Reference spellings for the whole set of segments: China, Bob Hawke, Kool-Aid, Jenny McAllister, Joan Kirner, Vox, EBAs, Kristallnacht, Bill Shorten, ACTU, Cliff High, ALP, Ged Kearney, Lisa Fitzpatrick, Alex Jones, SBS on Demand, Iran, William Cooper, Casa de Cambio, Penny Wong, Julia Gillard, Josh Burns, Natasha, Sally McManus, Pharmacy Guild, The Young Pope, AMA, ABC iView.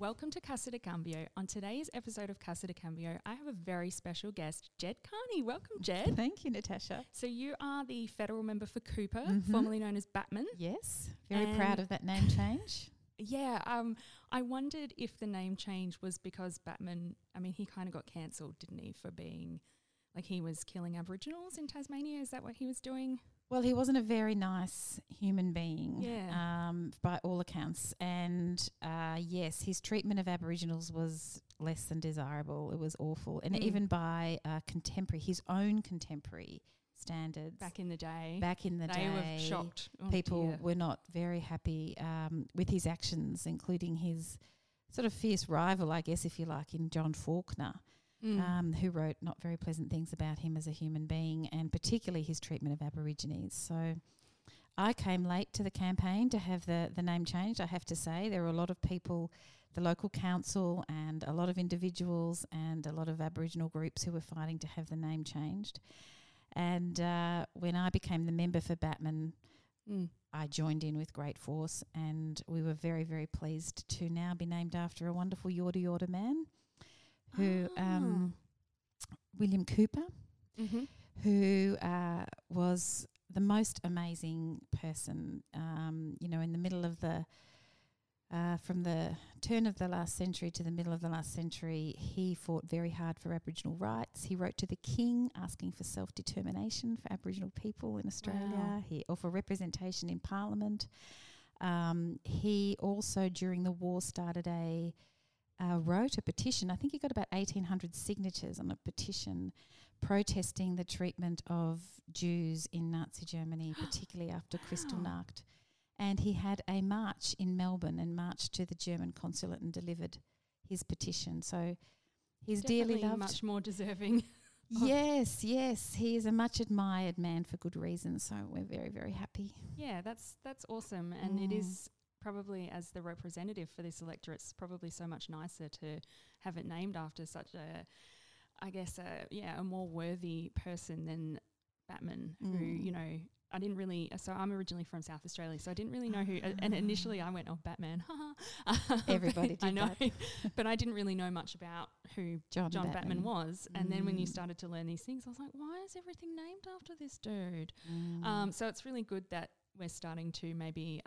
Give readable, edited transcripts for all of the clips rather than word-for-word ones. Welcome to Casa de Cambio. On today's episode of Casa de Cambio, I have a very special guest, Ged Kearney. Welcome, Ged. Thank you, Natasha. So you are the federal member for Cooper, formerly known as Batman. Yes, very proud of that name change. Yeah, I wondered if the name change was because Batman, I mean, he kind of got cancelled, didn't he, for being, like, he was killing Aboriginals in Tasmania. Is that what he was doing? Well, he wasn't a very nice human being, by all accounts. And, yes, his treatment of Aboriginals was less than desirable. It was awful. And even by his own contemporary standards. Back in the day. They were shocked. People were not very happy with his actions, including his sort of fierce rival, I guess, if you like, in John Faulkner. Who wrote not very pleasant things about him as a human being, and particularly his treatment of Aborigines. So I came late to the campaign to have the name changed, I have to say. There were a lot of people, the local council and a lot of individuals and a lot of Aboriginal groups who were fighting to have the name changed. And when I became the member for Batman, I joined in with great force, and we were very, very pleased to now be named after a wonderful Yorta Yorta man, who William Cooper, who was the most amazing person, you know, in the middle of the from the turn of the last century to the middle of the last century. He fought very hard for Aboriginal rights. He wrote to the King asking for self-determination for Aboriginal people in Australia, or for representation in Parliament. He also, during the war, started wrote a petition. I think he got about 1,800 signatures on a petition protesting the treatment of Jews in Nazi Germany, particularly after Kristallnacht. And he had a march in Melbourne and marched to the German consulate and delivered his petition. So he's dearly loved. Much more deserving. Yes. He is a much admired man for good reason. So we're very, very happy. Yeah, that's awesome. And it is... probably as the representative for this electorate, it's probably so much nicer to have it named after such a, I guess, a more worthy person than Batman, who, you know, I didn't really, so I'm originally from South Australia, so I didn't really know who, and initially I went, oh, Batman, everybody did I know, that. But I didn't really know much about who John Batman was, and then when you started to learn these things, I was like, why is everything named after this dude? So it's really good that we're starting to maybe...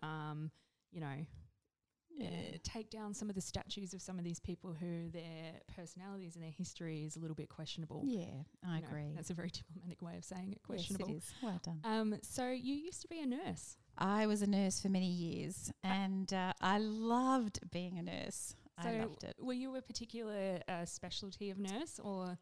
take down some of the statues of some of these people who their personalities and their history is a little bit questionable. Yeah, I agree. That's a very diplomatic way of saying it, questionable. Yes, it is. Well done. So you used to be a nurse. I was a nurse for many years, and I loved being a nurse. So I loved it. Were you a particular specialty of nurse, or...?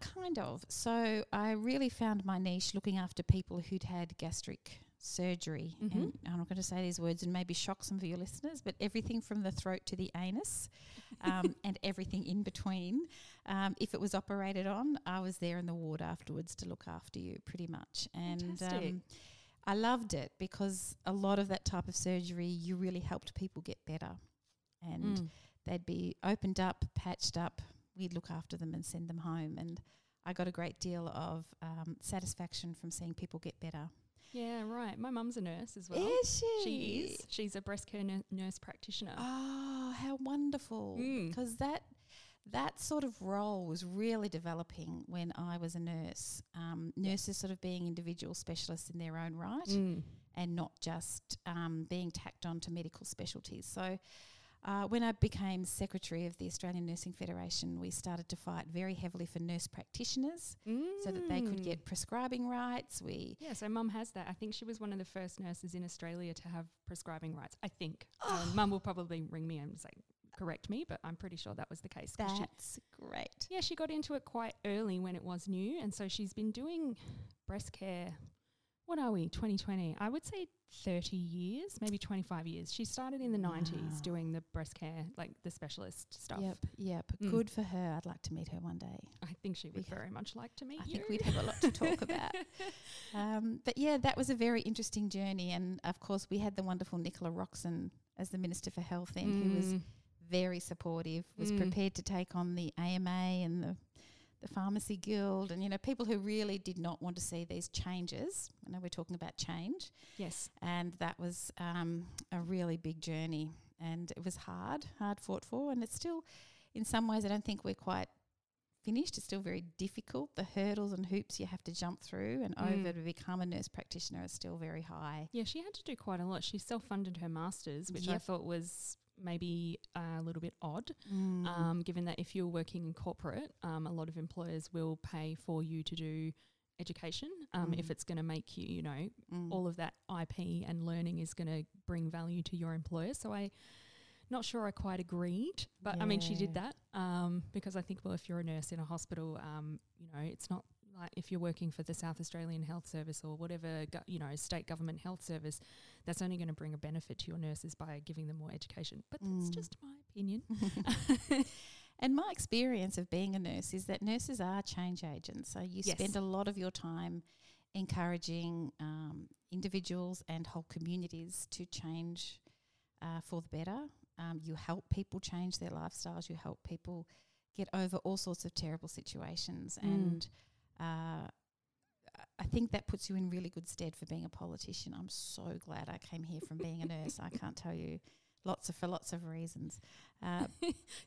Kind of. So I really found my niche looking after people who'd had gastric surgery, and I'm not going to say these words and maybe shock some of your listeners, but everything from the throat to the anus, and everything in between. If it was operated on, I was there in the ward afterwards to look after you, pretty much. And I loved it because a lot of that type of surgery, you really helped people get better, and they'd be opened up, patched up. We'd look after them and send them home, and I got a great deal of satisfaction from seeing people get better. Yeah, right. My mum's a nurse as well. Is she? She is. She's a breast care nurse practitioner. Oh, how wonderful. Because that sort of role was really developing when I was a nurse. Nurses sort of being individual specialists in their own right, and not just being tacked on to medical specialties. So when I became secretary of the Australian Nursing Federation, we started to fight very heavily for nurse practitioners so that they could get prescribing rights. So Mum has that. I think she was one of the first nurses in Australia to have prescribing rights, I think. Mum will probably ring me and say, correct me, but I'm pretty sure that was the case. That's great. Yeah, she got into it quite early when it was new, and so she's been doing breast care, what are we, 2020? I would say 30 years, maybe 25 years. She started in the 90s doing the breast care, like the specialist stuff. Yep. Good for her. I'd like to meet her one day. I think she would very much like to meet you. I think we'd have a lot to talk about. But yeah, that was a very interesting journey. And of course, we had the wonderful Nicola Roxon as the Minister for Health then, who was very supportive, was prepared to take on the AMA and the Pharmacy Guild, and, you know, people who really did not want to see these changes. I know we're talking about change. Yes. And that was a really big journey. and it was hard fought for, and it's still, in some ways, I don't think we're quite finished. It's still very difficult. The hurdles and hoops you have to jump through and over to become a nurse practitioner is still very high. Yeah, she had to do quite a lot. She self-funded her master's, which I thought was maybe a little bit odd, given that if you're working in corporate, a lot of employers will pay for you to do education if it's going to make you, you know, all of that IP and learning is going to bring value to your employer. So I'm not sure I quite agreed, but I mean, she did that because I think, well, if you're a nurse in a hospital, you know, it's not like if you're working for the South Australian Health Service or whatever, state government health service, that's only going to bring a benefit to your nurses by giving them more education. But that's just my opinion. And my experience of being a nurse is that nurses are change agents. So you spend a lot of your time encouraging individuals and whole communities to change for the better. You help people change their lifestyles. You help people get over all sorts of terrible situations. And I think that puts you in really good stead for being a politician. I'm so glad I came here from being a nurse. I can't tell you. For lots of reasons.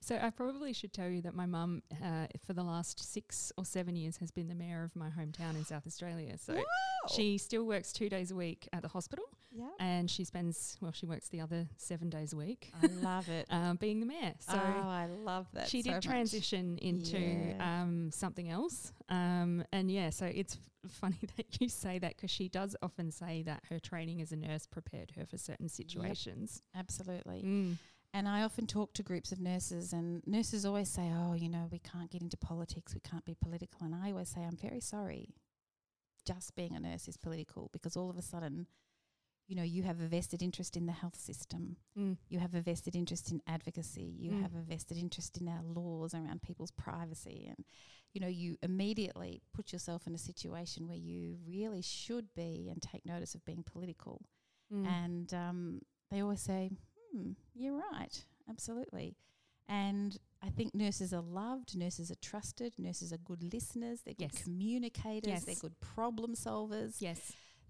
So I probably should tell you that my mum, for the last 6 or 7 years, has been the mayor of my hometown in South Australia. So she still works 2 days a week at the hospital, and she spends, she works the other 7 days a week. I love it. Being the mayor. So I love that. She did transition into something else. And so it's funny that you say that, because she does often say that her training as a nurse prepared her for certain situations. Absolutely. And I often talk to groups of nurses, and nurses always say, we can't get into politics, we can't be political. And I always say, I'm very sorry, just being a nurse is political, because all of a sudden, you have a vested interest in the health system, you have a vested interest in advocacy, you have a vested interest in our laws around people's privacy. And, you immediately put yourself in a situation where you really should be and take notice of being political. And they always say, you're right, absolutely. And I think nurses are loved, nurses are trusted, nurses are good listeners, they're good communicators, they're good problem solvers.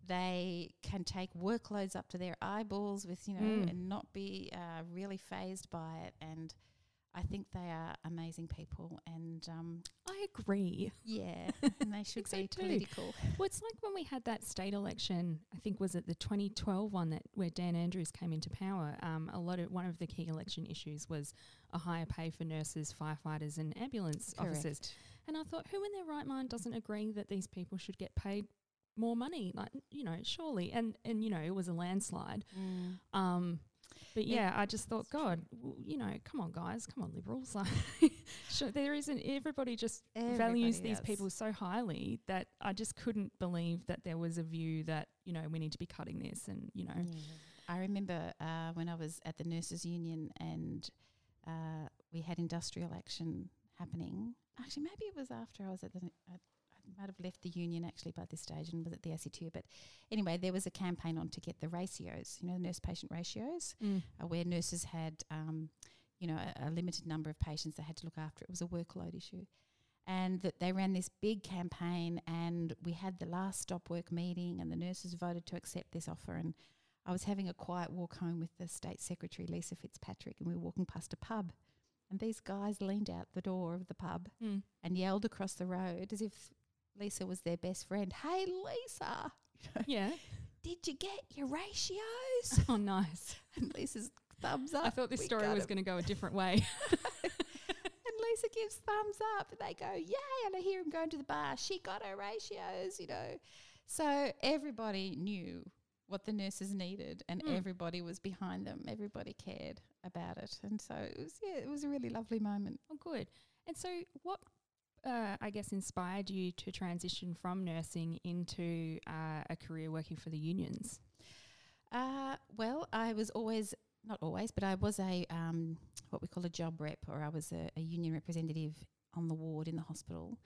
They can take workloads up to their eyeballs with, and not be really fazed by it. And I think they are amazing people, and I agree. Yeah, and they should be political. Well, it's like when we had that state election. I think was it the 2012 one that where Dan Andrews came into power. One of the key election issues was a higher pay for nurses, firefighters, and ambulance officers. And I thought, who in their right mind doesn't agree that these people should get paid more money? Like, surely, and it was a landslide. But I just thought, God, come on, guys, come on, liberals. Sure, there isn't, everybody values these people so highly that I just couldn't believe that there was a view that, we need to be cutting this and, I remember when I was at the Nurses Union and we had industrial action happening. Actually, maybe it was after I was at the might have left the union actually by this stage and was at the ACTU, but anyway, there was a campaign on to get the ratios, the nurse-patient ratios, where nurses had, a limited number of patients they had to look after. It was a workload issue, and that they ran this big campaign, and we had the last stop work meeting, and the nurses voted to accept this offer. And I was having a quiet walk home with the State Secretary Lisa Fitzpatrick, and we were walking past a pub. And these guys leaned out the door of the pub and yelled across the road as if Lisa was their best friend. Hey, Lisa. Did you get your ratios? Oh, nice. And Lisa's thumbs up. I thought this story was going to go a different way. And Lisa gives thumbs up. And they go, yay. And I hear him going to the bar. She got her ratios, So everybody knew what the nurses needed, and everybody was behind them. Everybody cared about it. And so it was, it was a really lovely moment. Oh, good. And so what I guess inspired you to transition from nursing into a career working for the unions? Well, I was always, not always, but I was a what we call a job rep, or I was a union representative on the ward in the hospital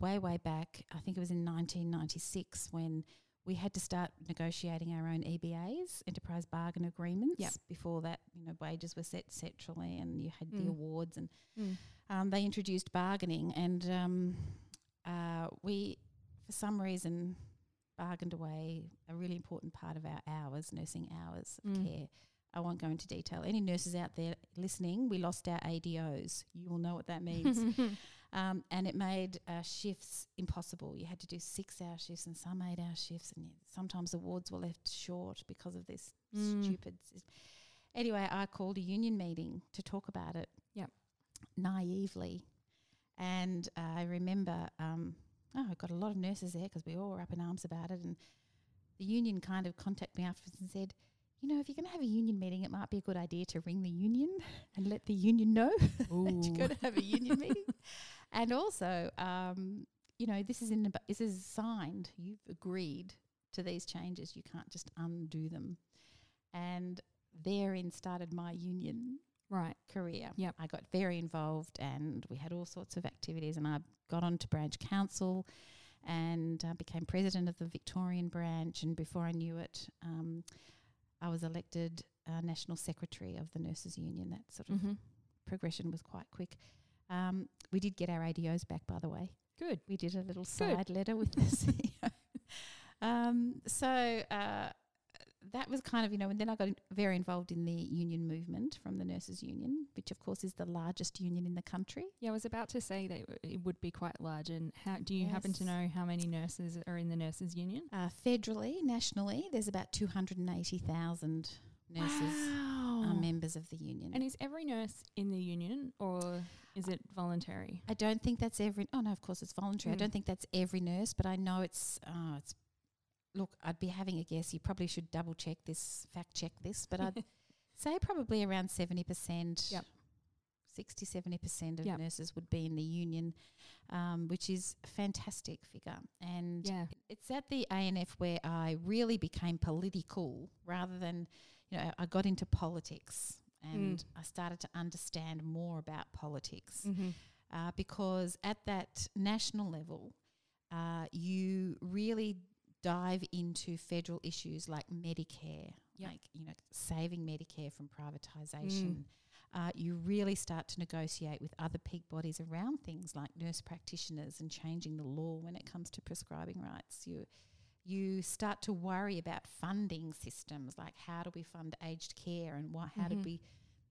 way back. I think it was in 1996 when we had to start negotiating our own EBAs, enterprise bargain agreements. Before that, wages were set centrally, and you had the awards, and they introduced bargaining, and we, for some reason, bargained away a really important part of our hours, nursing hours of care. I won't go into detail. Any nurses out there listening, we lost our ADOs. You will know what that means. And it made shifts impossible. You had to do 6-hour shifts and some 8-hour shifts, and sometimes the wards were left short because of this stupid system. Anyway, I called a union meeting to talk about it, naively. And I remember, I got a lot of nurses there because we all were up in arms about it, and the union kind of contacted me afterwards and said, you know, if you're going to have a union meeting, it might be a good idea to ring the union and let the union know that you're going to have a union meeting. And also, you know, this is signed. You've agreed to these changes. You can't just undo them. And therein started my union career. Yep. I got very involved, and we had all sorts of activities, and I got on to branch council and became president of the Victorian branch, and before I knew it, I was elected National Secretary of the Nurses Union. That sort of progression was quite quick. We did get our ADOs back, by the way. Good. We did a little side letter with the CEO. So that was kind of, you know, and then I got very involved in the union movement from the Nurses Union, which of course is the largest union in the country. Yeah, I was about to say that it would be quite large. And how do you happen to know how many nurses are in the Nurses Union? Federally, nationally, there's about 280,000 nurses are members of the union. And is every nurse in the union, or is it voluntary? I don't think that's every – oh, no, of course it's voluntary. I don't think that's every nurse, but I know it's – look, I'd be having a guess. You probably should double-check this, fact-check this, but I'd say probably around 70%, 60-70% of nurses would be in the union, which is a fantastic figure. And it's at the ANF where I really became political rather than, you know, I got into politics and I started to understand more about politics because at that national level you really dive into federal issues like Medicare, like, you know, saving Medicare from privatisation. You really start to negotiate with other peak bodies around things like nurse practitioners and changing the law when it comes to prescribing rights. You start to worry about funding systems, like how do we fund aged care and how did we,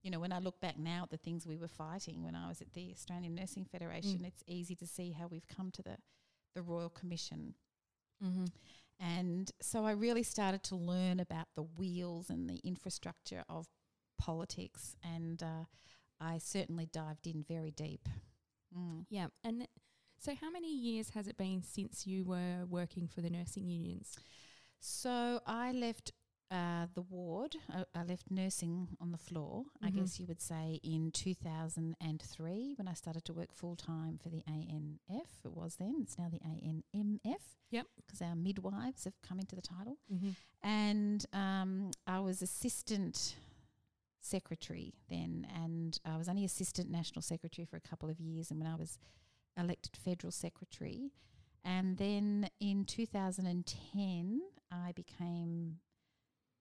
you know, when I look back now at the things we were fighting when I was at the Australian Nursing Federation, it's easy to see how we've come to the Royal Commission. And so I really started to learn about the wheels and the infrastructure of politics, and I certainly dived in very deep. Yeah, and so how many years has it been since you were working for the nursing unions? So I left the ward, I left nursing on the floor, I guess you would say, in 2003 when I started to work full-time for the ANF. It was then, it's now the ANMF, because our midwives have come into the title. And I was assistant secretary then, and I was only assistant national secretary for a couple of years, and when I was elected federal secretary, and then in 2010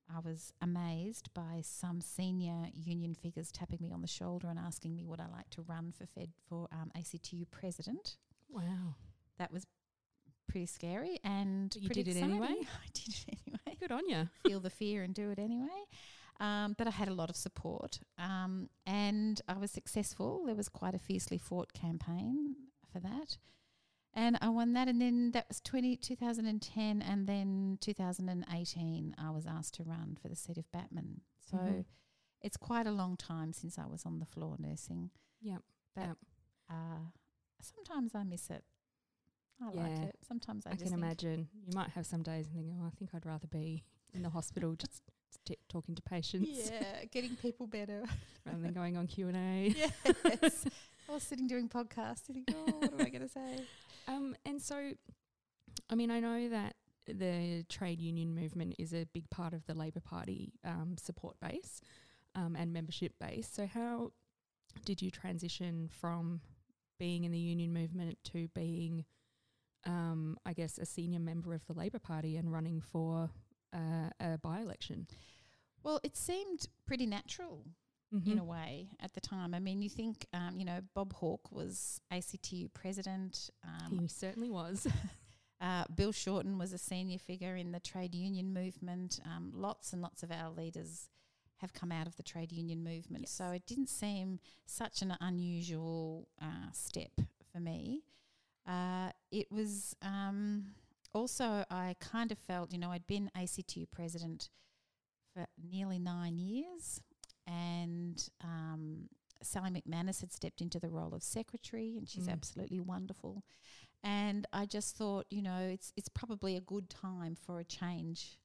I was amazed by some senior union figures tapping me on the shoulder and asking me would I like to run for ACTU president. Wow. That was pretty scary and but you pretty did it exciting. Anyway? I did it anyway. Good on you. Feel the fear and do it anyway. But I had a lot of support and I was successful. There was quite a fiercely fought campaign for that. And I won that, and then that was 2010, and then 2018 I was asked to run for the seat of Batman. So it's quite a long time since I was on the floor nursing. But sometimes I miss it. I like it. Sometimes I just can imagine. You might have some days and think, oh, I think I'd rather be in the hospital just talking to patients. Yeah, getting people better. Rather than going on Q&A. Yes. Or sitting doing podcasts, you think, oh, what am I going to say? And so, I mean, I know that the trade union movement is a big part of the Labor Party support base and membership base. So how did you transition from being in the union movement to being, I guess, a senior member of the Labor Party and running for a by-election? Well, it seemed pretty natural. In a way, at the time. I mean, you think, you know, Bob Hawke was ACTU president. He certainly was. Bill Shorten was a senior figure in the trade union movement. Lots and lots of our leaders have come out of the trade union movement. Yes. So it didn't seem such an unusual step for me. It was also, I kind of felt, you know, I'd been ACTU president for nearly 9 years, and Sally McManus had stepped into the role of secretary, and she's absolutely wonderful. And I just thought, you know, it's probably a good time for a change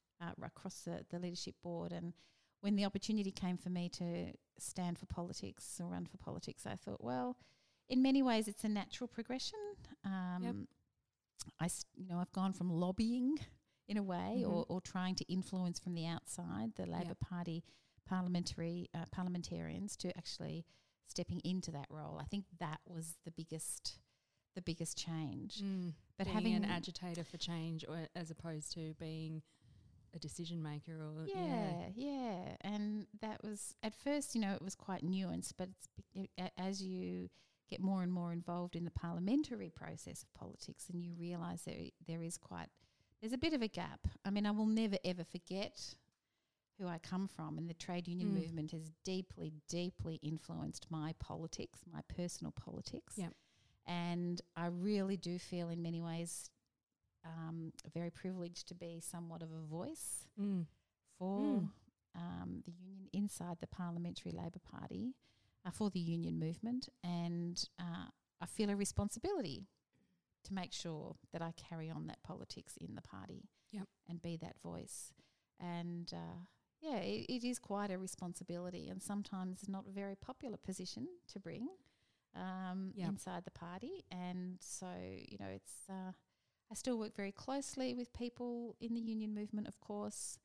across the leadership board. And when the opportunity came for me to stand for politics or run for politics, I thought, well, in many ways it's a natural progression. I've gone from lobbying in a way or trying to influence from the outside the Labor Party parliamentarians to actually stepping into that role. I think that was the biggest change. But being having an agitator for change, or as opposed to being a decision maker, or and that was at first, you know, it was quite nuanced, but as you get more and more involved in the parliamentary process of politics, and you realise there's a bit of a gap. I mean, I will never ever forget who I come from, and the trade union movement has deeply, deeply influenced my politics, my personal politics. Yep. And I really do feel in many ways very privileged to be somewhat of a voice for the union inside the Parliamentary Labor Party, for the union movement. And I feel a responsibility to make sure that I carry on that politics in the party and be that voice. And it is quite a responsibility, and sometimes not a very popular position to bring inside the party. And so, you know, it's I still work very closely with people in the union movement, of course,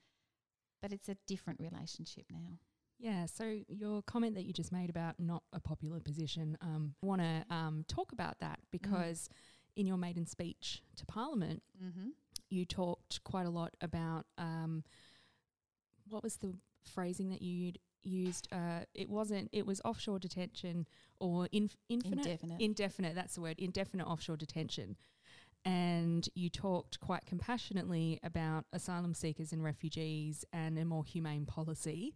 but it's a different relationship now. Yeah, so your comment that you just made about not a popular position, I want to talk about that, because in your maiden speech to Parliament, you talked quite a lot about what was the phrasing that you'd used? It was offshore detention, or indefinite. That's the word, indefinite offshore detention. And you talked quite compassionately about asylum seekers and refugees and a more humane policy.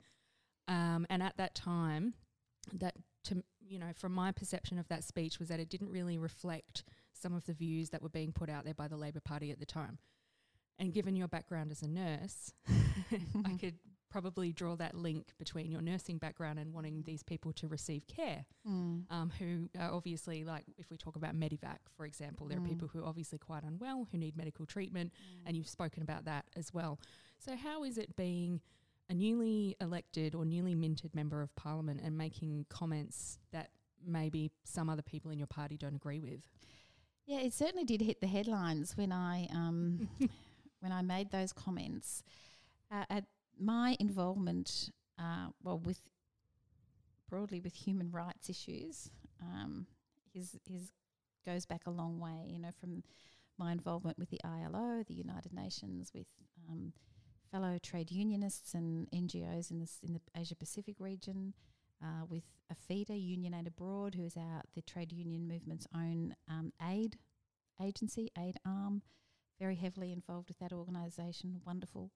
And at that time, that, to, you know, from my perception of that speech, was that it didn't really reflect some of the views that were being put out there by the Labor Party at the time. And given your background as a nurse, I could probably draw that link between your nursing background and wanting these people to receive care, who are obviously, like if we talk about Medivac, for example, there are people who are obviously quite unwell, who need medical treatment, and you've spoken about that as well. So how is it being a newly elected or newly minted member of Parliament and making comments that maybe some other people in your party don't agree with? Yeah, it certainly did hit the headlines when I when I made those comments. At my involvement, with human rights issues, his goes back a long way. You know, from my involvement with the ILO, the United Nations, with fellow trade unionists and NGOs in the Asia Pacific region. With APHEDA, Union Aid Abroad, who is the trade union movement's own aid agency, aid arm, very heavily involved with that organisation, wonderful.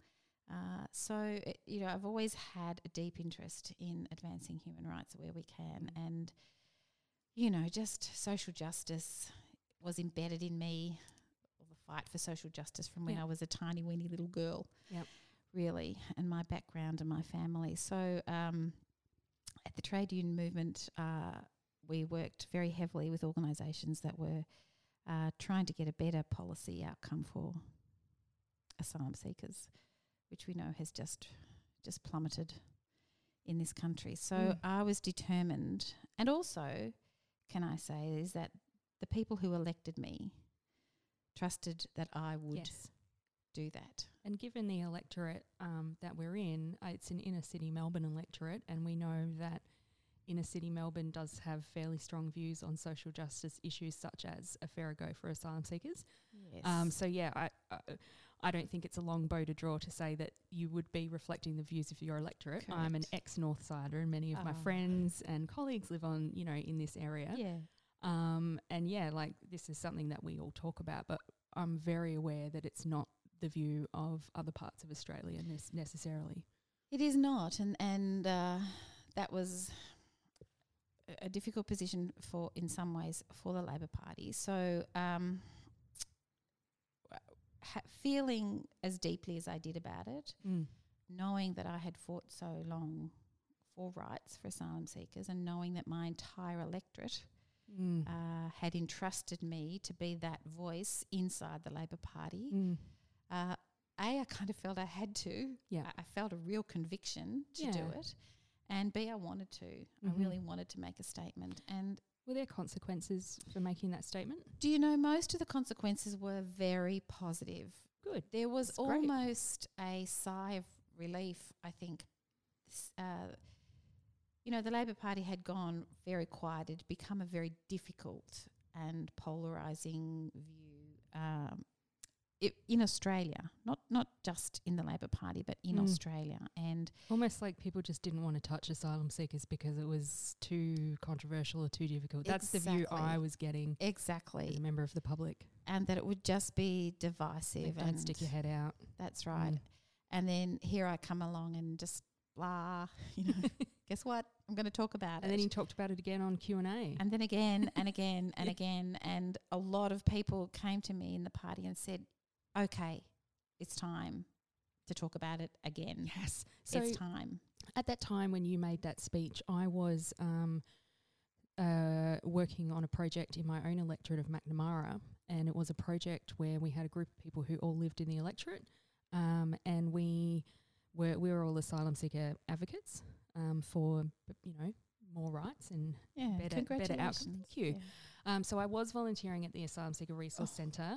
So I've always had a deep interest in advancing human rights where we can, and, you know, just social justice was embedded in me, or the fight for social justice from when I was a tiny, weeny little girl, really, and my background and my family. So... at the trade union movement, we worked very heavily with organisations that were trying to get a better policy outcome for asylum seekers, which we know has just plummeted in this country. So I was determined, and also, can I say, is that the people who elected me trusted that I would do that. And given the electorate that we're in, it's an inner city Melbourne electorate, and we know that inner city Melbourne does have fairly strong views on social justice issues such as a fairer go for asylum seekers. Yes. I don't think it's a long bow to draw to say that you would be reflecting the views of your electorate. Correct. I'm an ex-Northsider, and many of my friends and colleagues live on, you know, in this area. Yeah. Like this is something that we all talk about, but I'm very aware that it's not the view of other parts of Australia necessarily. It is not, and that was a difficult position for, in some ways, for the Labor Party. So feeling as deeply as I did about it, knowing that I had fought so long for rights for asylum seekers, and knowing that my entire electorate had entrusted me to be that voice inside the Labor Party, I kind of felt I had to. Yeah. I felt a real conviction to do it. And B, I wanted to. Mm-hmm. I really wanted to make a statement. And were there consequences for making that statement? Do you know, most of the consequences were very positive. Good. There was almost a sigh of relief, I think. You know, the Labor Party had gone very quiet. It had become a very difficult and polarising view in Australia, not just in the Labor Party, but in Australia. And almost like people just didn't want to touch asylum seekers because it was too controversial or too difficult. That's the view I was getting as a member of the public. And that it would just be divisive. Don't stick your head out. That's right. And then here I come along and just blah, you know, guess what? I'm going to talk about it. And then he talked about it again on Q&A. And then again and again and again. And a lot of people came to me in the party and said, okay, it's time to talk about it again. Yes. So it's time. At that time when you made that speech, I was working on a project in my own electorate of Macnamara, and it was a project where we had a group of people who all lived in the electorate, and we were all asylum seeker advocates for, you know, more rights and better outcomes. Thank you. Yeah. So I was volunteering at the Asylum Seeker Resource Centre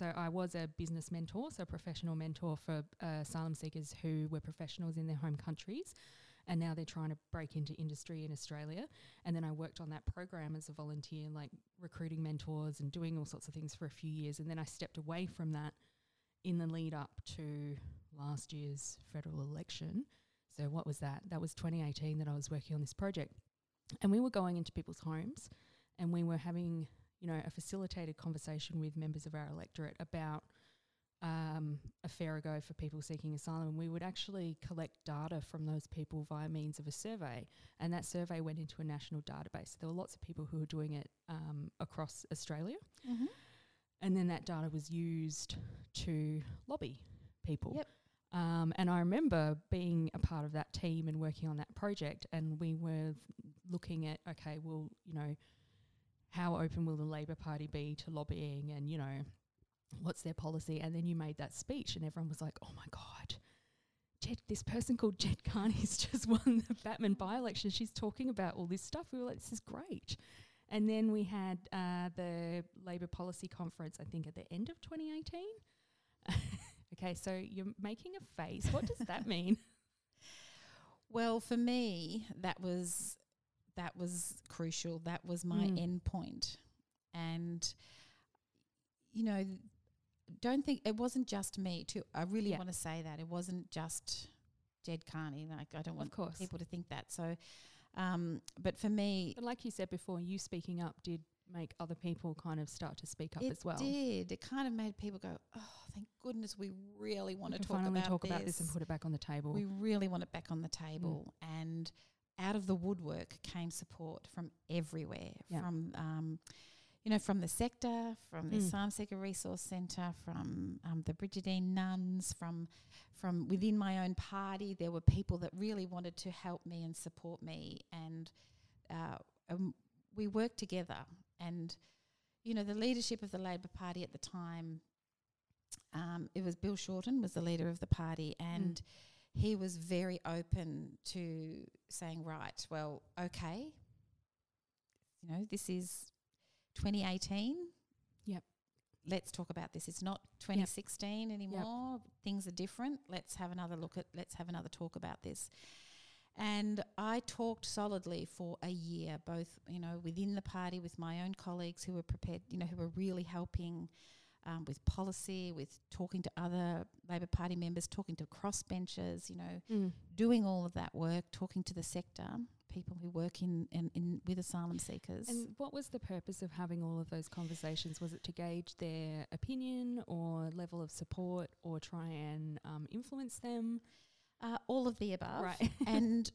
I was a business mentor, so a professional mentor for asylum seekers who were professionals in their home countries, and now they're trying to break into industry in Australia. And then I worked on that program as a volunteer, like recruiting mentors and doing all sorts of things for a few years. And then I stepped away from that in the lead up to last year's federal election. So what was that? That was 2018 that I was working on this project. And we were going into people's homes and we were having, you know, a facilitated conversation with members of our electorate about a fairer go for people seeking asylum. We would actually collect data from those people via means of a survey. And that survey went into a national database. There were lots of people who were doing it across Australia. Mm-hmm. And then that data was used to lobby people. Yep. And I remember being a part of that team and working on that project, and we were looking at, okay, well, you know, how open will the Labor Party be to lobbying and, you know, what's their policy? And then you made that speech and everyone was like, oh, my God, this person called Ged Kearney's just won the Batman by-election. She's talking about all this stuff. We were like, this is great. And then we had the Labor Policy Conference, I think, at the end of 2018. Okay, so you're making a face. What does that mean? Well, for me, that was crucial. That was my end point. And, you know, don't think – it wasn't just me too. I really want to say that. It wasn't just Ged Kearney. Like, I don't want people to think that. So, but for me – but like you said before, you speaking up did – make other people kind of start to speak up as well. It did. It kind of made people go, oh, thank goodness we really want to talk about this and put it back on the table. We really want it back on the table. And out of the woodwork came support from everywhere, from, you know, from the sector, from the Asylum Seeker Resource Centre, from the Brigidine nuns, from within my own party. There were people that really wanted to help me and support me, and we worked together. And, you know, the leadership of the Labor Party at the time, it was Bill Shorten was the leader of the party, and he was very open to saying, right, well, okay, you know, this is 2018. Yep. Let's talk about this. It's not 2016 anymore. Yep. Things are different. Let's have another talk about this. And I talked solidly for a year, both, you know, within the party with my own colleagues who were prepared, you know, who were really helping with policy, with talking to other Labor Party members, talking to crossbenchers, you know, doing all of that work, talking to the sector, people who work in with asylum seekers. And what was the purpose of having all of those conversations? Was it to gauge their opinion or level of support or try and influence them? All of the above. Right. And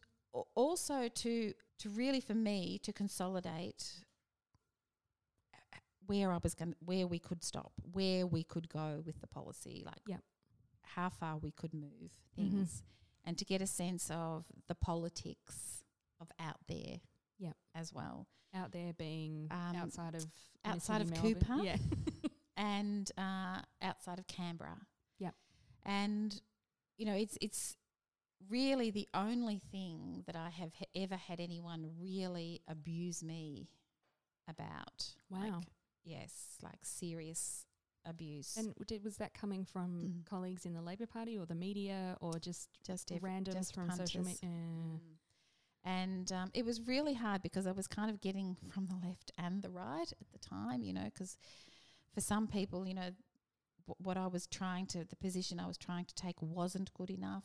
also to really, for me, to consolidate where we could stop, where we could go with the policy, like how far we could move things, and to get a sense of the politics of out there as well. Out there being outside of Melbourne. Cooper and outside of Canberra. Yep. And, you know, it's really the only thing that I have ever had anyone really abuse me about. Wow. Like, yes, like serious abuse. And was that coming from colleagues in the Labor Party or the media or just randoms from punters. Social media? And it was really hard because I was kind of getting from the left and the right at the time, you know, because for some people, you know, the position I was trying to take wasn't good enough.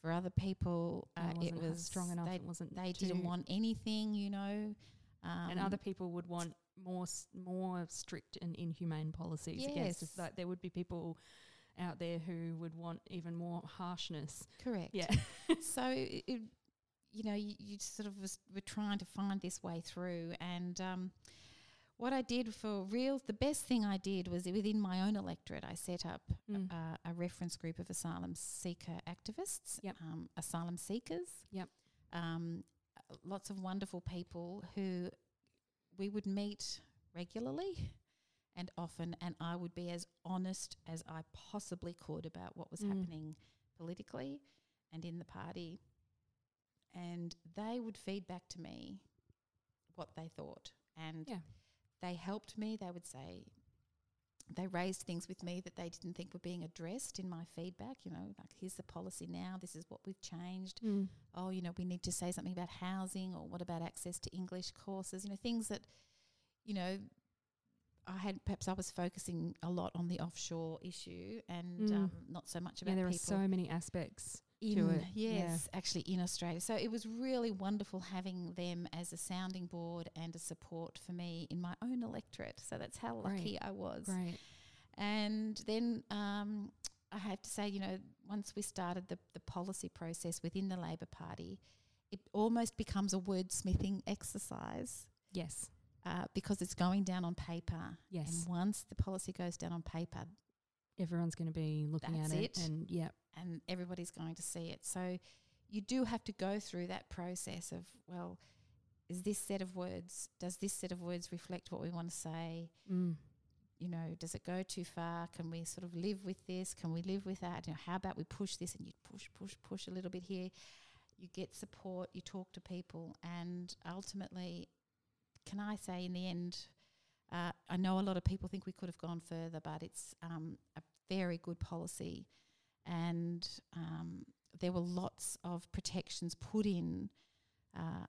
For other people, it was strong enough. They didn't want anything, you know. And other people would want more strict and inhumane policies against us. Like there would be people out there who would want even more harshness. Correct. Yeah. So, you sort of were trying to find this way through. And what I did for real, the best thing I did was within my own electorate, I set up a reference group of asylum seeker activists, asylum seekers. Yep. Lots of wonderful people who we would meet regularly and often, and I would be as honest as I possibly could about what was happening politically and in the party. And they would feed back to me what they thought. And they helped me. They would say, they raised things with me that they didn't think were being addressed in my feedback, you know, like here's the policy now, this is what we've changed. Oh, you know, we need to say something about housing or what about access to English courses, you know, things that, you know, I was focusing a lot on the offshore issue and not so much about there people. There are so many aspects to it. Yes, actually in Australia. So it was really wonderful having them as a sounding board and a support for me in my own electorate. So that's how lucky I was. Great. And then I have to say, you know, once we started the policy process within the Labor Party, it almost becomes a wordsmithing exercise. Yes. Because it's going down on paper. Yes. And once the policy goes down on paper, everyone's going to be looking at it. And and everybody's going to see it. So you do have to go through that process of, well, does this set of words reflect what we want to say? You know, does it go too far? Can we sort of live with this? Can we live with that? You know, how about we push this? And you push a little bit here. You get support, you talk to people, and ultimately, can I say in the end, I know a lot of people think we could have gone further, but it's a very good policy. And there were lots of protections put in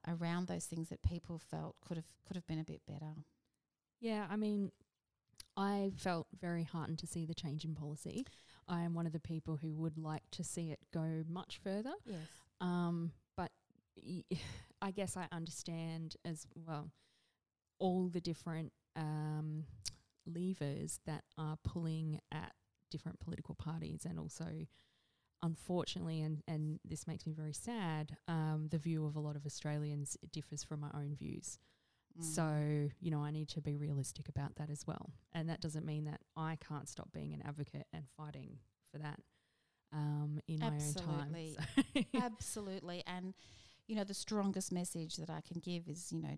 around those things that people felt could have been a bit better. Yeah, I mean, I felt very heartened to see the change in policy. I am one of the people who would like to see it go much further. Yes. But I guess I understand as well all the different levers that are pulling at different political parties, and also unfortunately, and this makes me very sad, the view of a lot of Australians differs from my own views. So, you know, I need to be realistic about that as well, and that doesn't mean that I can't stop being an advocate and fighting for that in absolutely. My own time. So absolutely. And, you know, the strongest message that I can give is, you know,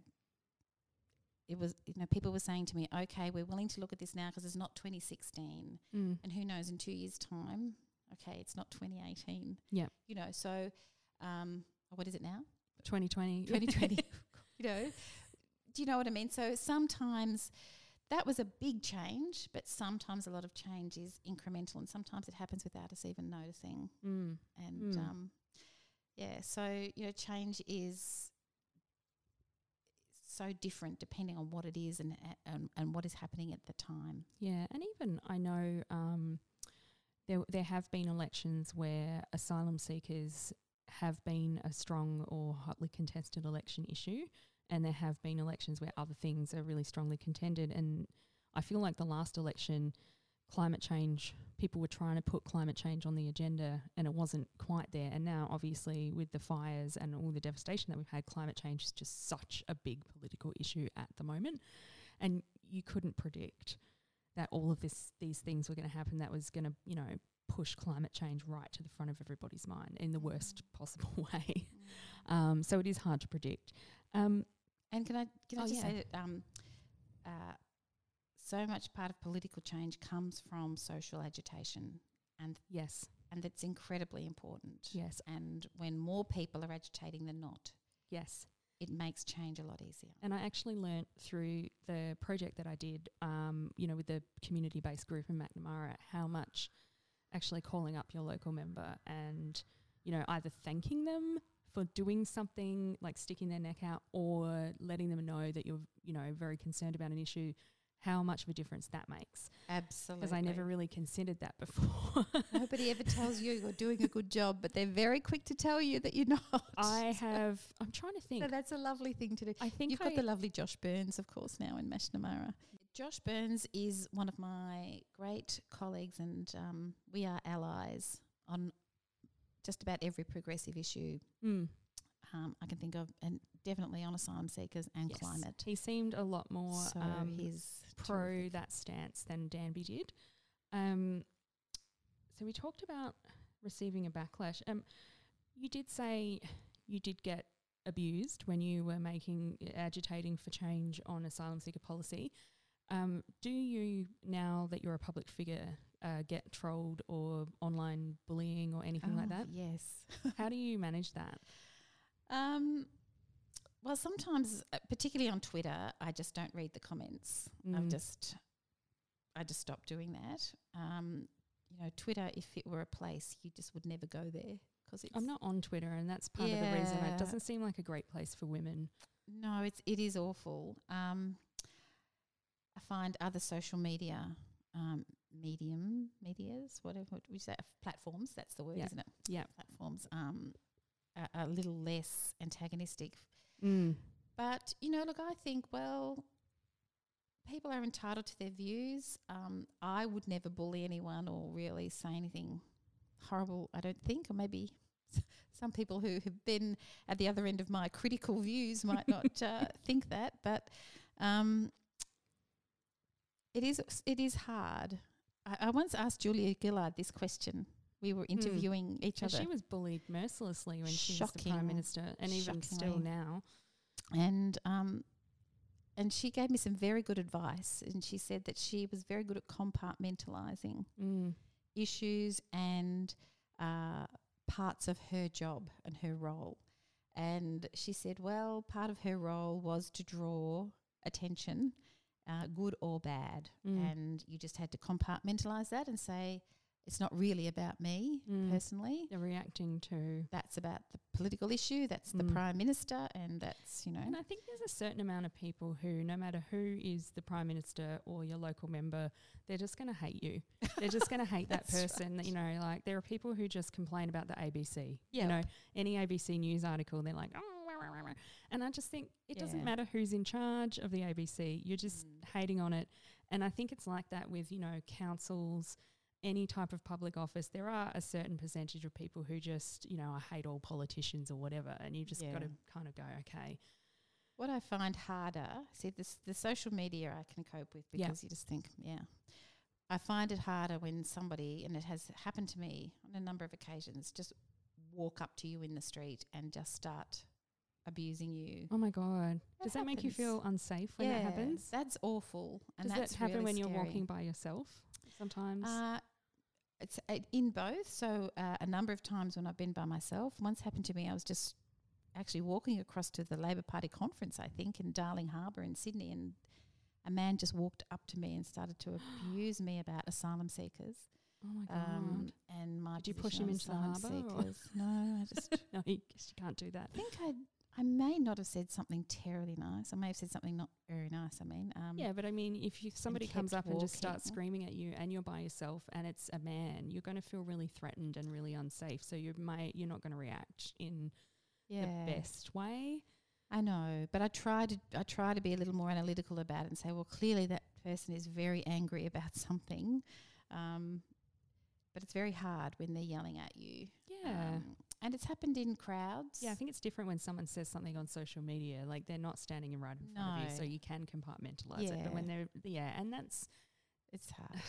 it was, you know, people were saying to me, okay, we're willing to look at this now because it's not 2016 and who knows in 2 years' time, okay, it's not 2018. Yeah. You know, so what is it now? 2020. 2020. You know, do you know what I mean? So sometimes that was a big change, but sometimes a lot of change is incremental and sometimes it happens without us even noticing. And, so, you know, change is so different depending on what it is and what is happening at the time. Yeah, and even I know there have been elections where asylum seekers have been a strong or hotly contested election issue, and there have been elections where other things are really strongly contended. And I feel like the last election climate change, people were trying to put climate change on the agenda and it wasn't quite there. And now obviously with the fires and all the devastation that we've had, climate change is just such a big political issue at the moment. And you couldn't predict that all of these things were going to happen that was going to, you know, push climate change right to the front of everybody's mind in the worst possible way. So it is hard to predict. And can I just say that so much part of political change comes from social agitation. And that's incredibly important. Yes. And when more people are agitating than not. Yes. It makes change a lot easier. And I actually learnt through the project that I did, with the community-based group in Macnamara, how much actually calling up your local member and, you know, either thanking them for doing something like sticking their neck out or letting them know that you're, you know, very concerned about an issue, how much of a difference that makes. Absolutely. Because I never really considered that before. Nobody ever tells you you're doing a good job, but they're very quick to tell you that you're not. I'm trying to think. So that's a lovely thing to do. I think you've got the lovely Josh Burns, of course, now in Macnamara. Josh Burns is one of my great colleagues and we are allies on just about every progressive issue I can think of, and definitely on asylum seekers and climate. He seemed a lot more pro that stance than Danby did. So we talked about receiving a backlash. You did say you did get abused when you were agitating for change on asylum seeker policy. Do you, now that you're a public figure, get trolled or online bullying or anything like that? Yes. How do you manage that? Well, sometimes, particularly on Twitter, I just don't read the comments. I just stopped doing that. Twitter, if it were a place, you just would never go there. I'm not on Twitter, and that's part of the reason. It doesn't seem like a great place for women. No, it is awful. I find other social media platforms, that's the word, isn't it? Yeah. Platforms are a little less antagonistic. But, I think, people are entitled to their views. I would never bully anyone or really say anything horrible, I don't think, or maybe some people who have been at the other end of my critical views might not think that, but it is hard. I once asked Julia Gillard this question. We were interviewing each other. She was bullied mercilessly when she was the Prime Minister, and even still now. And she gave me some very good advice, and she said that she was very good at compartmentalising issues and parts of her job and her role. And she said, part of her role was to draw attention, good or bad. And you just had to compartmentalise that and say, it's not really about me personally. They're reacting to... That's about the political issue, that's the Prime Minister, and that's, And I think there's a certain amount of people who, no matter who is the Prime Minister or your local member, they're just going to hate you. They're just going to hate that person. Right. Like there are people who just complain about the ABC. Yep. Any ABC news article, they're like, and I just think it doesn't matter who's in charge of the ABC. You're just hating on it. And I think it's like that with, councils... any type of public office, there are a certain percentage of people who just, I hate all politicians or whatever, and you just got to kind of go, okay. What I find harder, the social media I can cope with because you just think, I find it harder when somebody, and it has happened to me on a number of occasions, just walk up to you in the street and just start abusing you. Oh my God. Does that make you feel unsafe when that happens? That's awful. And does that happen really when you're walking by yourself? Sometimes it's in both. So a number of times when I've been by myself, once happened to me, I was just actually walking across to the Labor Party conference, I think, in Darling Harbour in Sydney, and a man just walked up to me and started to abuse me about asylum seekers. Oh my God! And my did you push him into the harbour? No, I just no, you can't do that. I think I may not have said something terribly nice. I may have said something not very nice, but if somebody comes up and just starts screaming at you and you're by yourself and it's a man, you're going to feel really threatened and really unsafe. So you're not going to react in the best way. I know, but I try to be a little more analytical about it and say, well, clearly that person is very angry about something. But it's very hard when they're yelling at you. Yeah. And it's happened in crowds. Yeah, I think it's different when someone says something on social media. Like, they're not standing right in front of you, so you can compartmentalise it. But when they're – and that's – it's hard.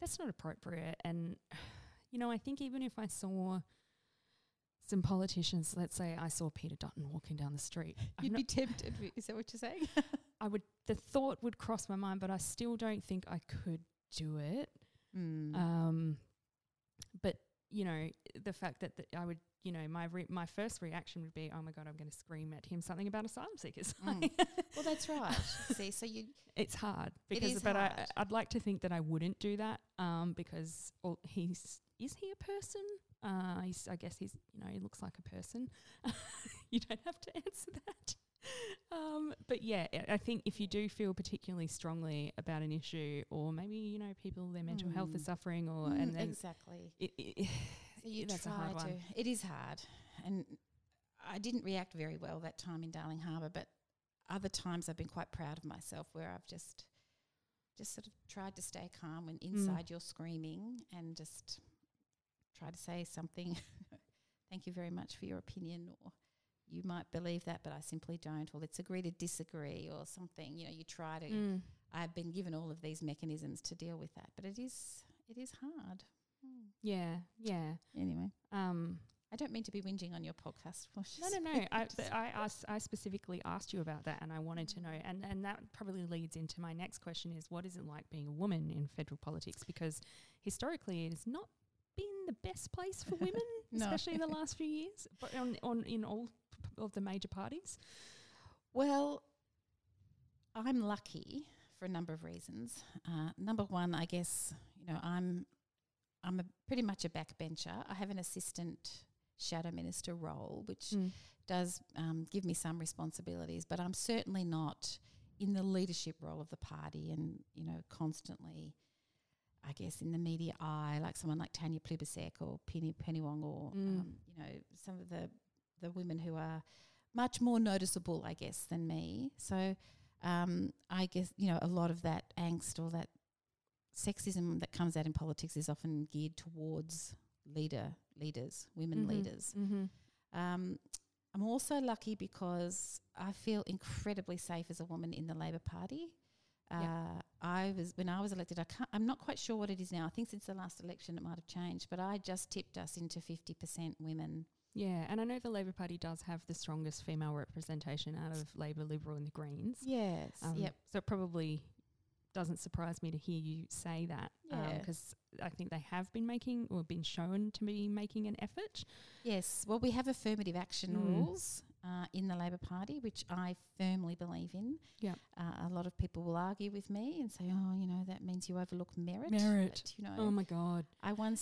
That's not appropriate. And, you know, I think even if I saw – some politicians, let's say I saw Peter Dutton walking down the street. You'd be tempted, is that what you're saying? I would. The thought would cross my mind, but I still don't think I could do it. But, you know, the fact that I would, you know, my first reaction would be, oh, my God, I'm going to scream at him something about asylum seekers. Well, that's right. See, so you... It's hard. But I'd like to think that I wouldn't do that because is he a person? I guess he's, you know, he looks like a person. You don't have to answer that. But yeah, I think if you do feel particularly strongly about an issue, or maybe, you know, people, their mental health is suffering, or and then exactly, so that's a hard one. It is hard, and I didn't react very well that time in Darling Harbour. But other times, I've been quite proud of myself, where I've just sort of tried to stay calm when inside you're screaming, and just try to say something. Thank you very much for your opinion, or you might believe that, but I simply don't, or let's agree to disagree or something. You know, you try to I've been given all of these mechanisms to deal with that, but it is hard. Yeah. Anyway. I don't mean to be whinging on your podcast. No. I specifically asked you about that, and I wanted to know, and that probably leads into my next question is, what is it like being a woman in federal politics? Because historically it is not been the best place for women, especially in the last few years, but in all of the major parties. Well, I'm lucky for a number of reasons. Number one, I guess, you know, I'm pretty much a backbencher. I have an assistant shadow minister role, which does give me some responsibilities, but I'm certainly not in the leadership role of the party and, you know, constantly, I guess, in the media eye, like someone like Tanya Plibersek or Penny Wong, or you know, some of the women who are much more noticeable, I guess, than me. So I guess, you know, a lot of that angst or that sexism that comes out in politics is often geared towards leaders, women leaders. I'm also lucky because I feel incredibly safe as a woman in the Labor Party. When I was elected, I'm not quite sure what it is now. I think since the last election it might have changed, but I just tipped us into 50% women. Yeah, and I know the Labor Party does have the strongest female representation out of Labor, Liberal and the Greens. Yes, yep. So it probably doesn't surprise me to hear you say that, because I think they have been making, or been shown to be making, an effort. Yes, well, we have affirmative action rules in the Labor Party, which I firmly believe in. Yeah, a lot of people will argue with me and say, "Oh, you know, that means you overlook merit." Merit, you know. Oh my God! When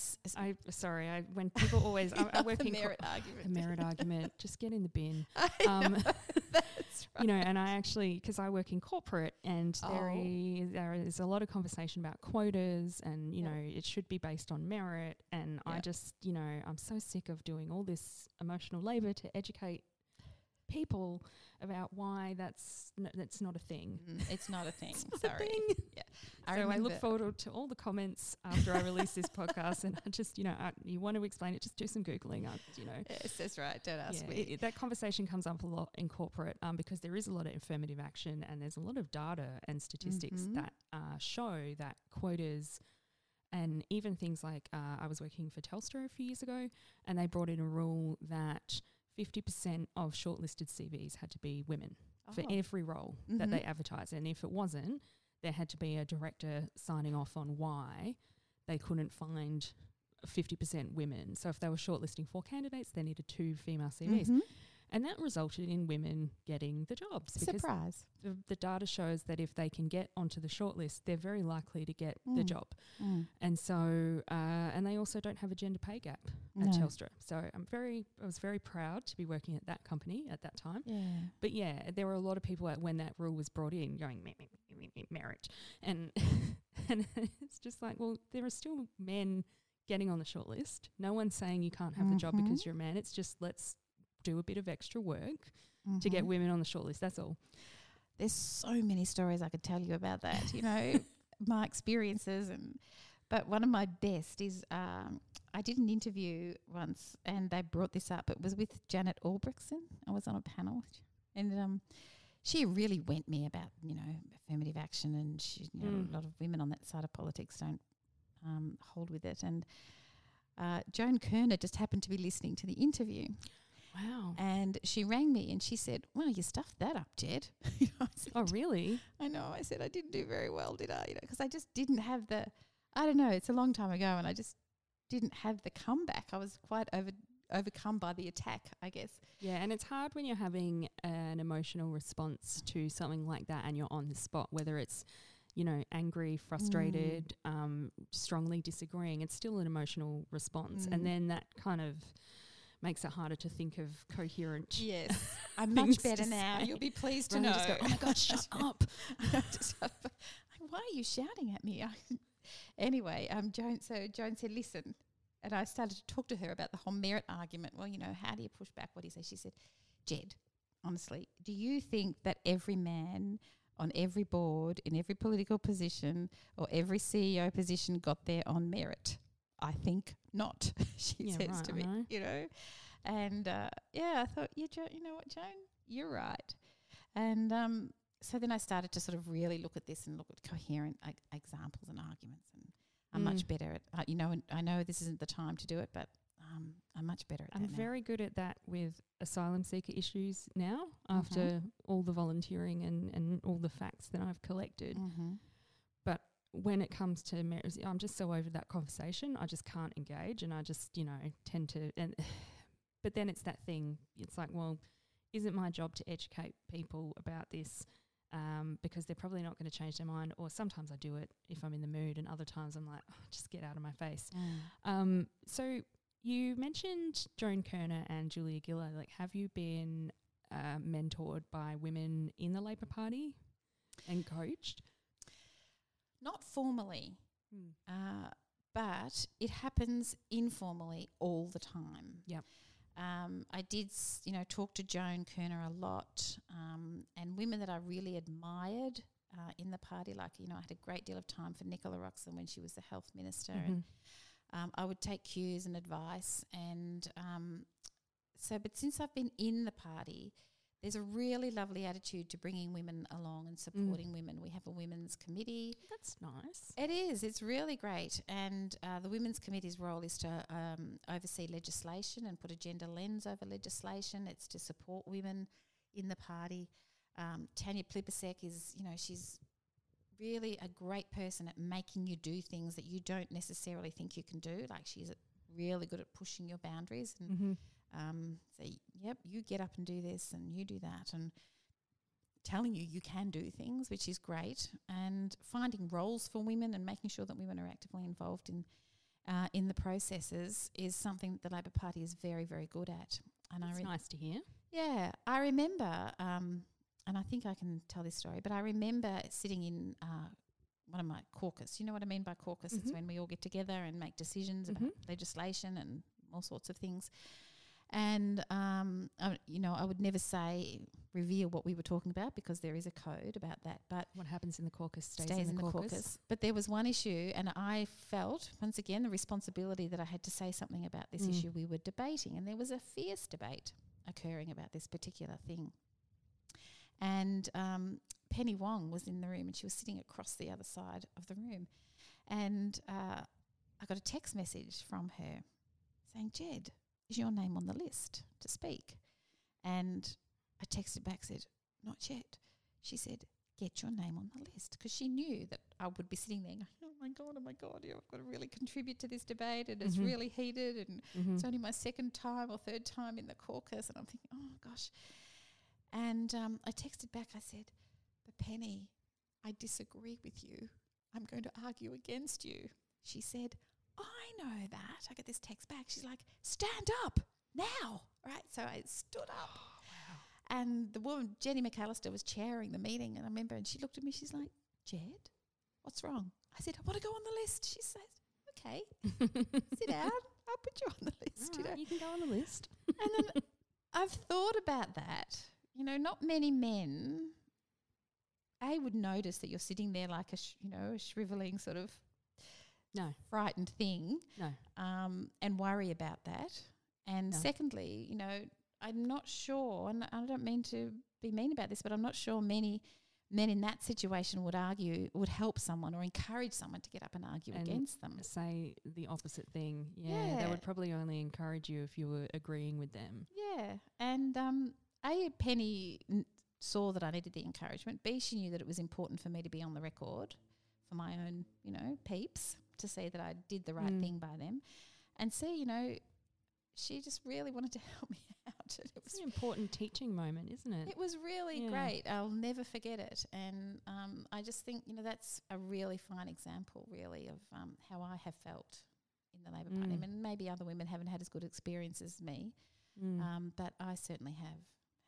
people always, I work in merit argument. The merit argument. Just get in the bin. I know. That's right. You know, and I actually, because I work in corporate, and there is a lot of conversation about quotas, and you know, it should be based on merit. And I just, you know, I'm so sick of doing all this emotional labour to educate people about why that's not a thing. It's not a thing. Sorry. Yeah. So I look forward to all the comments after I release this podcast, and I just, you know, you want to explain it, just do some Googling. You know. Yes, that's right. Don't ask me. That conversation comes up a lot in corporate because there is a lot of affirmative action, and there's a lot of data and statistics that show that quotas. And even things like I was working for Telstra a few years ago, and they brought in a rule that 50% of shortlisted CVs had to be women for every role that they advertised. And if it wasn't, there had to be a director signing off on why they couldn't find 50% women. So if they were shortlisting 4 candidates, they needed 2 female CVs. And that resulted in women getting the jobs. Surprise. The data shows that if they can get onto the shortlist, they're very likely to get the job. And so, and they also don't have a gender pay gap at Telstra. So I was very proud to be working at that company at that time. Yeah. But yeah, there were a lot of people when that rule was brought in going, merit. And it's just like, well, there are still men getting on the shortlist. No one's saying you can't have the job because you're a man. It's just let's do a bit of extra work to get women on the shortlist. That's all. There's so many stories I could tell you about that, you know, my experiences. and But one of my best is I did an interview once and they brought this up. It was with Janet Albrechtson. I was on a panel and she really went me about, you know, affirmative action, and she, you know, a lot of women on that side of politics don't hold with it. And Joan Kirner just happened to be listening to the interview. Wow. And she rang me and she said, well, you stuffed that up, Ged. You know, said, oh, really? I know. I said, I didn't do very well, did I? You know, because I just didn't have the, I don't know, it's a long time ago and I just didn't have the comeback. I was quite overcome by the attack, I guess. Yeah, and it's hard when you're having an emotional response to something like that and you're on the spot, whether it's, you know, angry, frustrated, strongly disagreeing. It's still an emotional response. And then that kind of makes it harder to think of coherent. Yes, I'm much better now. You'll be pleased to know. Just go, oh my God, shut up! Why are you shouting at me? Anyway, Joan said, listen, and I started to talk to her about the whole merit argument. Well, you know, how do you push back? What do you say? She said, Ged, honestly, do you think that every man on every board, in every political position, or every CEO position got there on merit? I think not, she says right, to me, you know. And, I thought, you know what, Joan, you're right. And so then I started to sort of really look at this and look at coherent examples and arguments. And I'm much better at, you know, and I know this isn't the time to do it, but I'm much better at that now. I'm very good at that with asylum seeker issues now after all the volunteering and all the facts that I've collected. When it comes to marriage, I'm just so over that conversation. I just can't engage, and I just, you know, tend to. And but then it's that thing. It's like, well, isn't my job to educate people about this? Because they're probably not going to change their mind. Or sometimes I do it if I'm in the mood, and other times I'm like, oh, just get out of my face. So you mentioned Joan Kirner and Julia Gillard. Like, have you been mentored by women in the Labor Party and coached? Not formally, but it happens informally all the time. Yep. I did, talk to Joan Kirner a lot, and women that I really admired in the party. Like, you know, I had a great deal of time for Nicola Roxon when she was the health minister, and I would take cues and advice. And but since I've been in the party, there's a really lovely attitude to bringing women along and supporting women. We have a women's committee. That's nice. It is. It's really great. And the women's committee's role is to oversee legislation and put a gender lens over legislation. It's to support women in the party. Tanya Plibersek is, she's really a great person at making you do things that you don't necessarily think you can do. Like, she's really good at pushing your boundaries and say, yep, you get up and do this and you do that, and telling you can do things, which is great, and finding roles for women and making sure that women are actively involved in the processes is something that the Labor Party is very, very good at. And it's nice to hear. Yeah. I remember, and I think I can tell this story, but I remember sitting in one of my caucus. You know what I mean by caucus? It's when we all get together and make decisions about legislation and all sorts of things. And, I would never reveal what we were talking about because there is a code about that. But what happens in the caucus stays in the caucus. But there was one issue, and I felt, once again, the responsibility that I had to say something about this issue we were debating. And there was a fierce debate occurring about this particular thing. And Penny Wong was in the room, and she was sitting across the other side of the room. And I got a text message from her saying, Ged, is your name on the list to speak? And I texted back, said, not yet. She said, get your name on the list, because she knew that I would be sitting there going, oh my God, I've got to really contribute to this debate, and it's really heated, and it's only my second time or third time in the caucus, and I'm thinking, oh gosh. And I texted back, I said, but Penny, I disagree with you. I'm going to argue against you. She said, I know that. I get this text back. She's like, stand up now. Right? So I stood up. Oh, wow. And the woman, Jenny McAllister, was chairing the meeting. And I remember, and she looked at me. She's like, Ged, what's wrong? I said, I want to go on the list. She says, okay, sit down. I'll put you on the list. Right, you can go on the list. And then I've thought about that. You know, not many men, would notice that you're sitting there like a shriveling sort of frightened thing. No. And worry about that. And secondly, you know, I'm not sure, and I don't mean to be mean about this, but I'm not sure many men in that situation would argue, would help someone or encourage someone to get up and argue and against them. Say the opposite thing. Yeah, they would probably only encourage you if you were agreeing with them. Yeah, and Penny saw that I needed the encouragement. B, she knew that it was important for me to be on the record for my own, you know, peeps to see that I did the right thing by them. And C, you know, she just really wanted to help me out. It's an important teaching moment, isn't it? It was really great. I'll never forget it. And I just think, you know, that's a really fine example really of how I have felt in the Labor Party. I mean, maybe other women haven't had as good experience as me, but I certainly have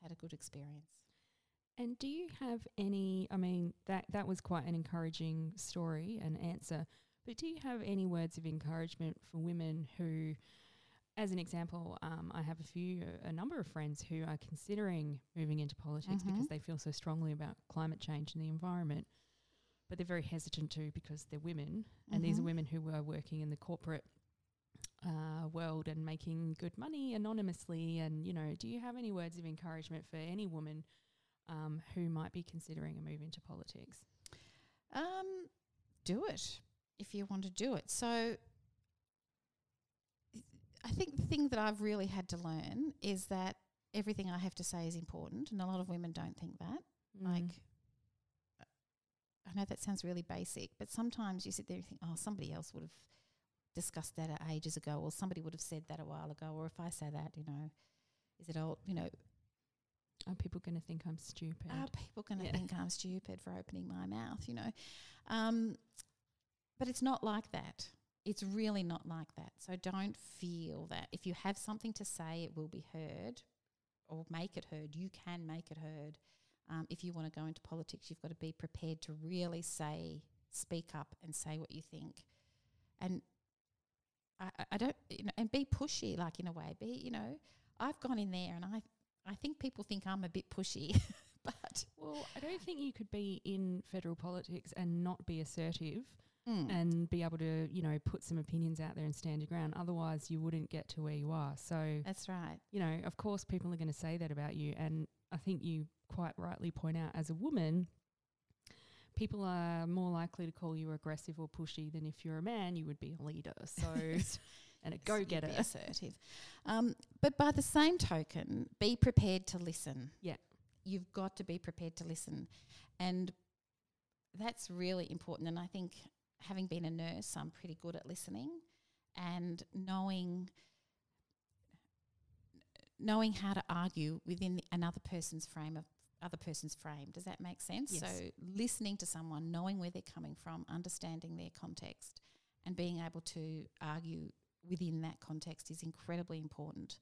had a good experience. And do you have any, I mean, that was quite an encouraging story and answer, but do you have any words of encouragement for women who... As an example, I have a number of friends who are considering moving into politics because they feel so strongly about climate change and the environment, but they're very hesitant to because they're women, and these are women who were working in the corporate world and making good money anonymously. And, you know, do you have any words of encouragement for any woman who might be considering a move into politics? Do it if you want to do it. So I think the thing that I've really had to learn is that everything I have to say is important, and a lot of women don't think that. Like, I know that sounds really basic, but sometimes you sit there and think, oh, somebody else would have discussed that ages ago, or somebody would have said that a while ago, or if I say that, you know, is it old, you know. Are people going to think I'm stupid? Are people going to think I'm stupid for opening my mouth, you know? But it's not like that. It's really not like that. So don't feel that. If you have something to say, it will be heard, or make it heard. You can make it heard. If you want to go into politics, you've got to be prepared to really speak up and say what you think. And I don't, you know, and be pushy, like, in a way. Be, you know, I've gone in there and I think people think I'm a bit pushy. But well, I don't think you could be in federal politics and not be assertive. And be able to, you know, put some opinions out there and stand your ground. Otherwise, you wouldn't get to where you are. So that's right. You know, of course, people are going to say that about you. And I think you quite rightly point out, as a woman, people are more likely to call you aggressive or pushy than if you're a man, you would be a leader. So, and a go-getter. You'd be assertive. But by the same token, be prepared to listen. Yeah. You've got to be prepared to listen. And that's really important. And I think... having been a nurse, I'm pretty good at listening and knowing how to argue within another person's frame. Does that make sense? Yes. So listening to someone, knowing where they're coming from, understanding their context and being able to argue within that context is incredibly important.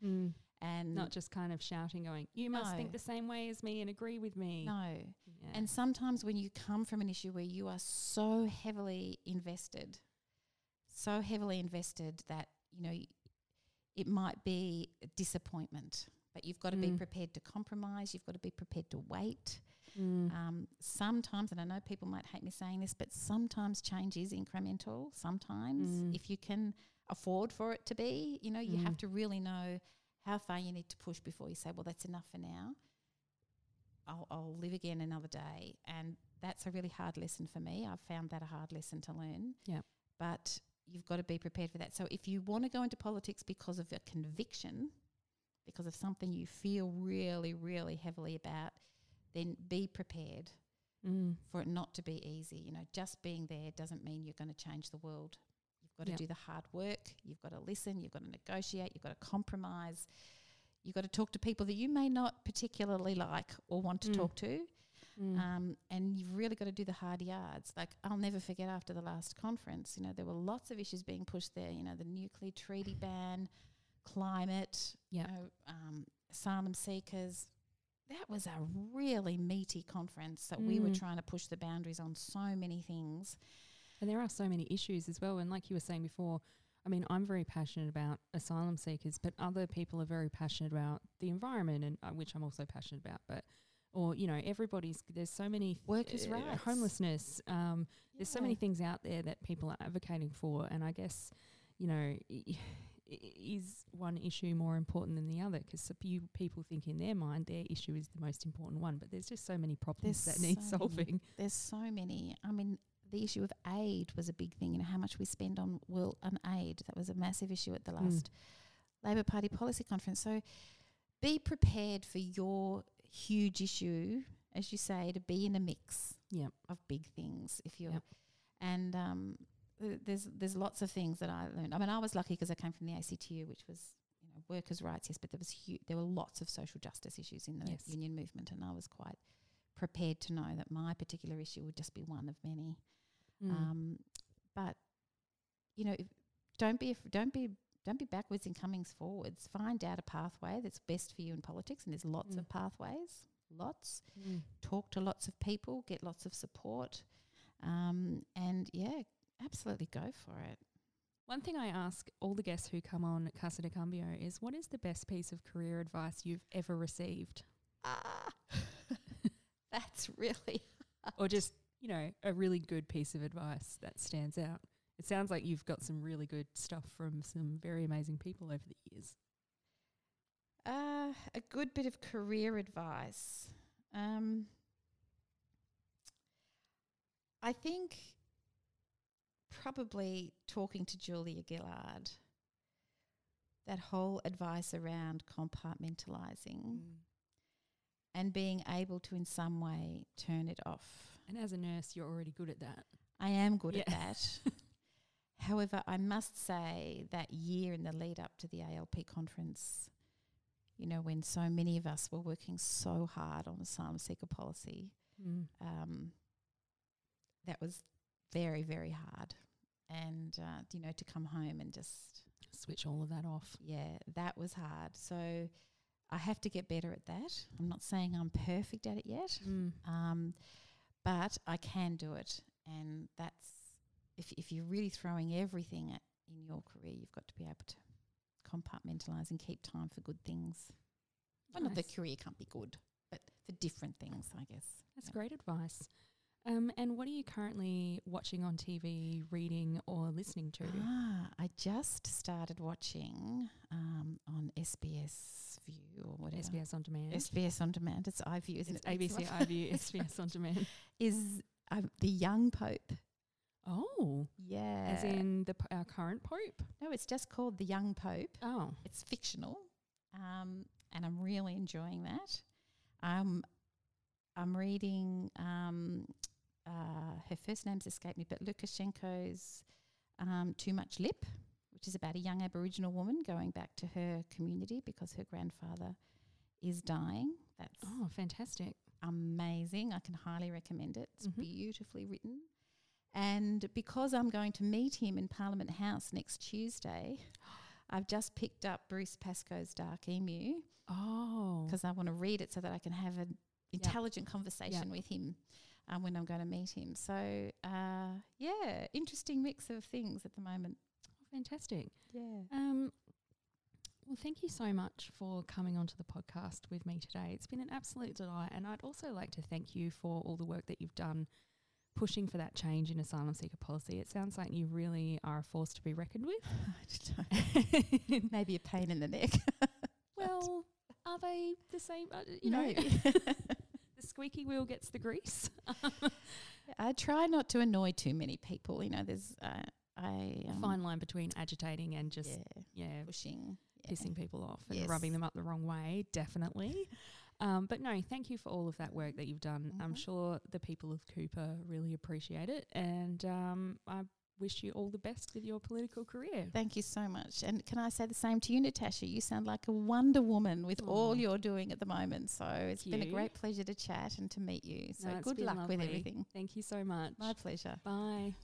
And not just kind of shouting, going, you must think the same way as me and agree with me. No. Yeah. And sometimes when you come from an issue where you are so heavily invested that, you know, it might be a disappointment, but you've got to be prepared to compromise. You've got to be prepared to wait. Sometimes, and I know people might hate me saying this, but sometimes change is incremental. Sometimes if you can afford for it to be, you know, you have to really know how far you need to push before you say, well, that's enough for now. I'll live again another day. And that's a really hard lesson for me. I've found that a hard lesson to learn. Yeah. But you've got to be prepared for that. So if you want to go into politics because of a conviction, because of something you feel really, really heavily about, then be prepared for it not to be easy. You know, just being there doesn't mean you're going to change the world. You've got to do the hard work, you've got to listen, you've got to negotiate, you've got to compromise, you've got to talk to people that you may not particularly like or want to talk to. And you've really got to do the hard yards. Like, I'll never forget after the last conference, you know, there were lots of issues being pushed there, you know, the nuclear treaty ban, climate, you know, asylum seekers. That was a really meaty conference that we were trying to push the boundaries on so many things. And there are so many issues as well. And like you were saying before, I mean, I'm very passionate about asylum seekers, but other people are very passionate about the environment, and which I'm also passionate about. But or, you know, everybody's, there's so many workers' rights, homelessness. There's so many things out there that people are advocating for, and I guess, you know, is one issue more important than the other? Because a few people think in their mind their issue is the most important one, but there's just so many problems that need solving. There's so many. I mean, the issue of aid was a big thing, and how much we spend on aid. That was a massive issue at the last Labor Party policy conference. So be prepared for your huge issue, as you say, to be in a mix of big things. If you're and there's lots of things that I learned. I mean, I was lucky because I came from the ACTU, which was, you know, workers' rights, yes, but there were lots of social justice issues in the union movement, and I was quite prepared to know that my particular issue would just be one of many. But you know, don't be backwards in coming forwards. Find out a pathway that's best for you in politics, and there's lots of pathways. Lots. Talk to lots of people, get lots of support, and absolutely go for it. One thing I ask all the guests who come on Casa de Cambio is, what is the best piece of career advice you've ever received? That's really hard. Or just, you know, a really good piece of advice that stands out. It sounds like you've got some really good stuff from some very amazing people over the years. A good bit of career advice. I think probably talking to Julia Gillard, that whole advice around compartmentalising and being able to in some way turn it off. And as a nurse, you're already good at that. I am good at that. However, I must say that year in the lead up to the ALP conference, you know, when so many of us were working so hard on asylum seeker policy, that was very, very hard. And, you know, to come home and just switch all of that off. Yeah, that was hard. So I have to get better at that. I'm not saying I'm perfect at it yet, but I can do it. And that's, if you're really throwing everything at in your career, you've got to be able to compartmentalise and keep time for good things. Well, not that career can't be good, but for different things, I guess. That's great advice. And what are you currently watching on TV, reading or listening to? I just started watching on SBS View or whatever. SBS On Demand. SBS On Demand. It's iView, isn't it? It's ABC iView, SBS On Demand. Is The Young Pope. Oh. Yeah. As in our current Pope? No, it's just called The Young Pope. Oh. It's fictional, and I'm really enjoying that. I'm reading her first name's escaped me, but Lukashenko's Too Much Lip, which is about a young Aboriginal woman going back to her community because her grandfather is dying. That's fantastic. Amazing. I can highly recommend it. It's beautifully written. And because I'm going to meet him in Parliament House next Tuesday, I've just picked up Bruce Pascoe's Dark Emu. Oh. Because I want to read it so that I can have an intelligent conversation with him when I'm going to meet him. So, interesting mix of things at the moment. Oh, fantastic. Yeah. Well, thank you so much for coming onto the podcast with me today. It's been an absolute delight, and I'd also like to thank you for all the work that you've done pushing for that change in asylum seeker policy. It sounds like you really are a force to be reckoned with. I don't know. Maybe a pain in the neck. Well, are they the same? You know, the squeaky wheel gets the grease. I try not to annoy too many people. You know, there's a fine line between agitating and just pushing, pissing people off and rubbing them up the wrong way. Definitely. But no, thank you for all of that work that you've done. I'm sure the people of Cooper really appreciate it, and I wish you all the best with your political career. Thank you so much. And can I say the same to you, Natasha? You sound like a Wonder Woman with all you're doing at the moment. So it's been a great pleasure to chat and to meet you. So good luck with everything. Thank you so much. My pleasure. Bye.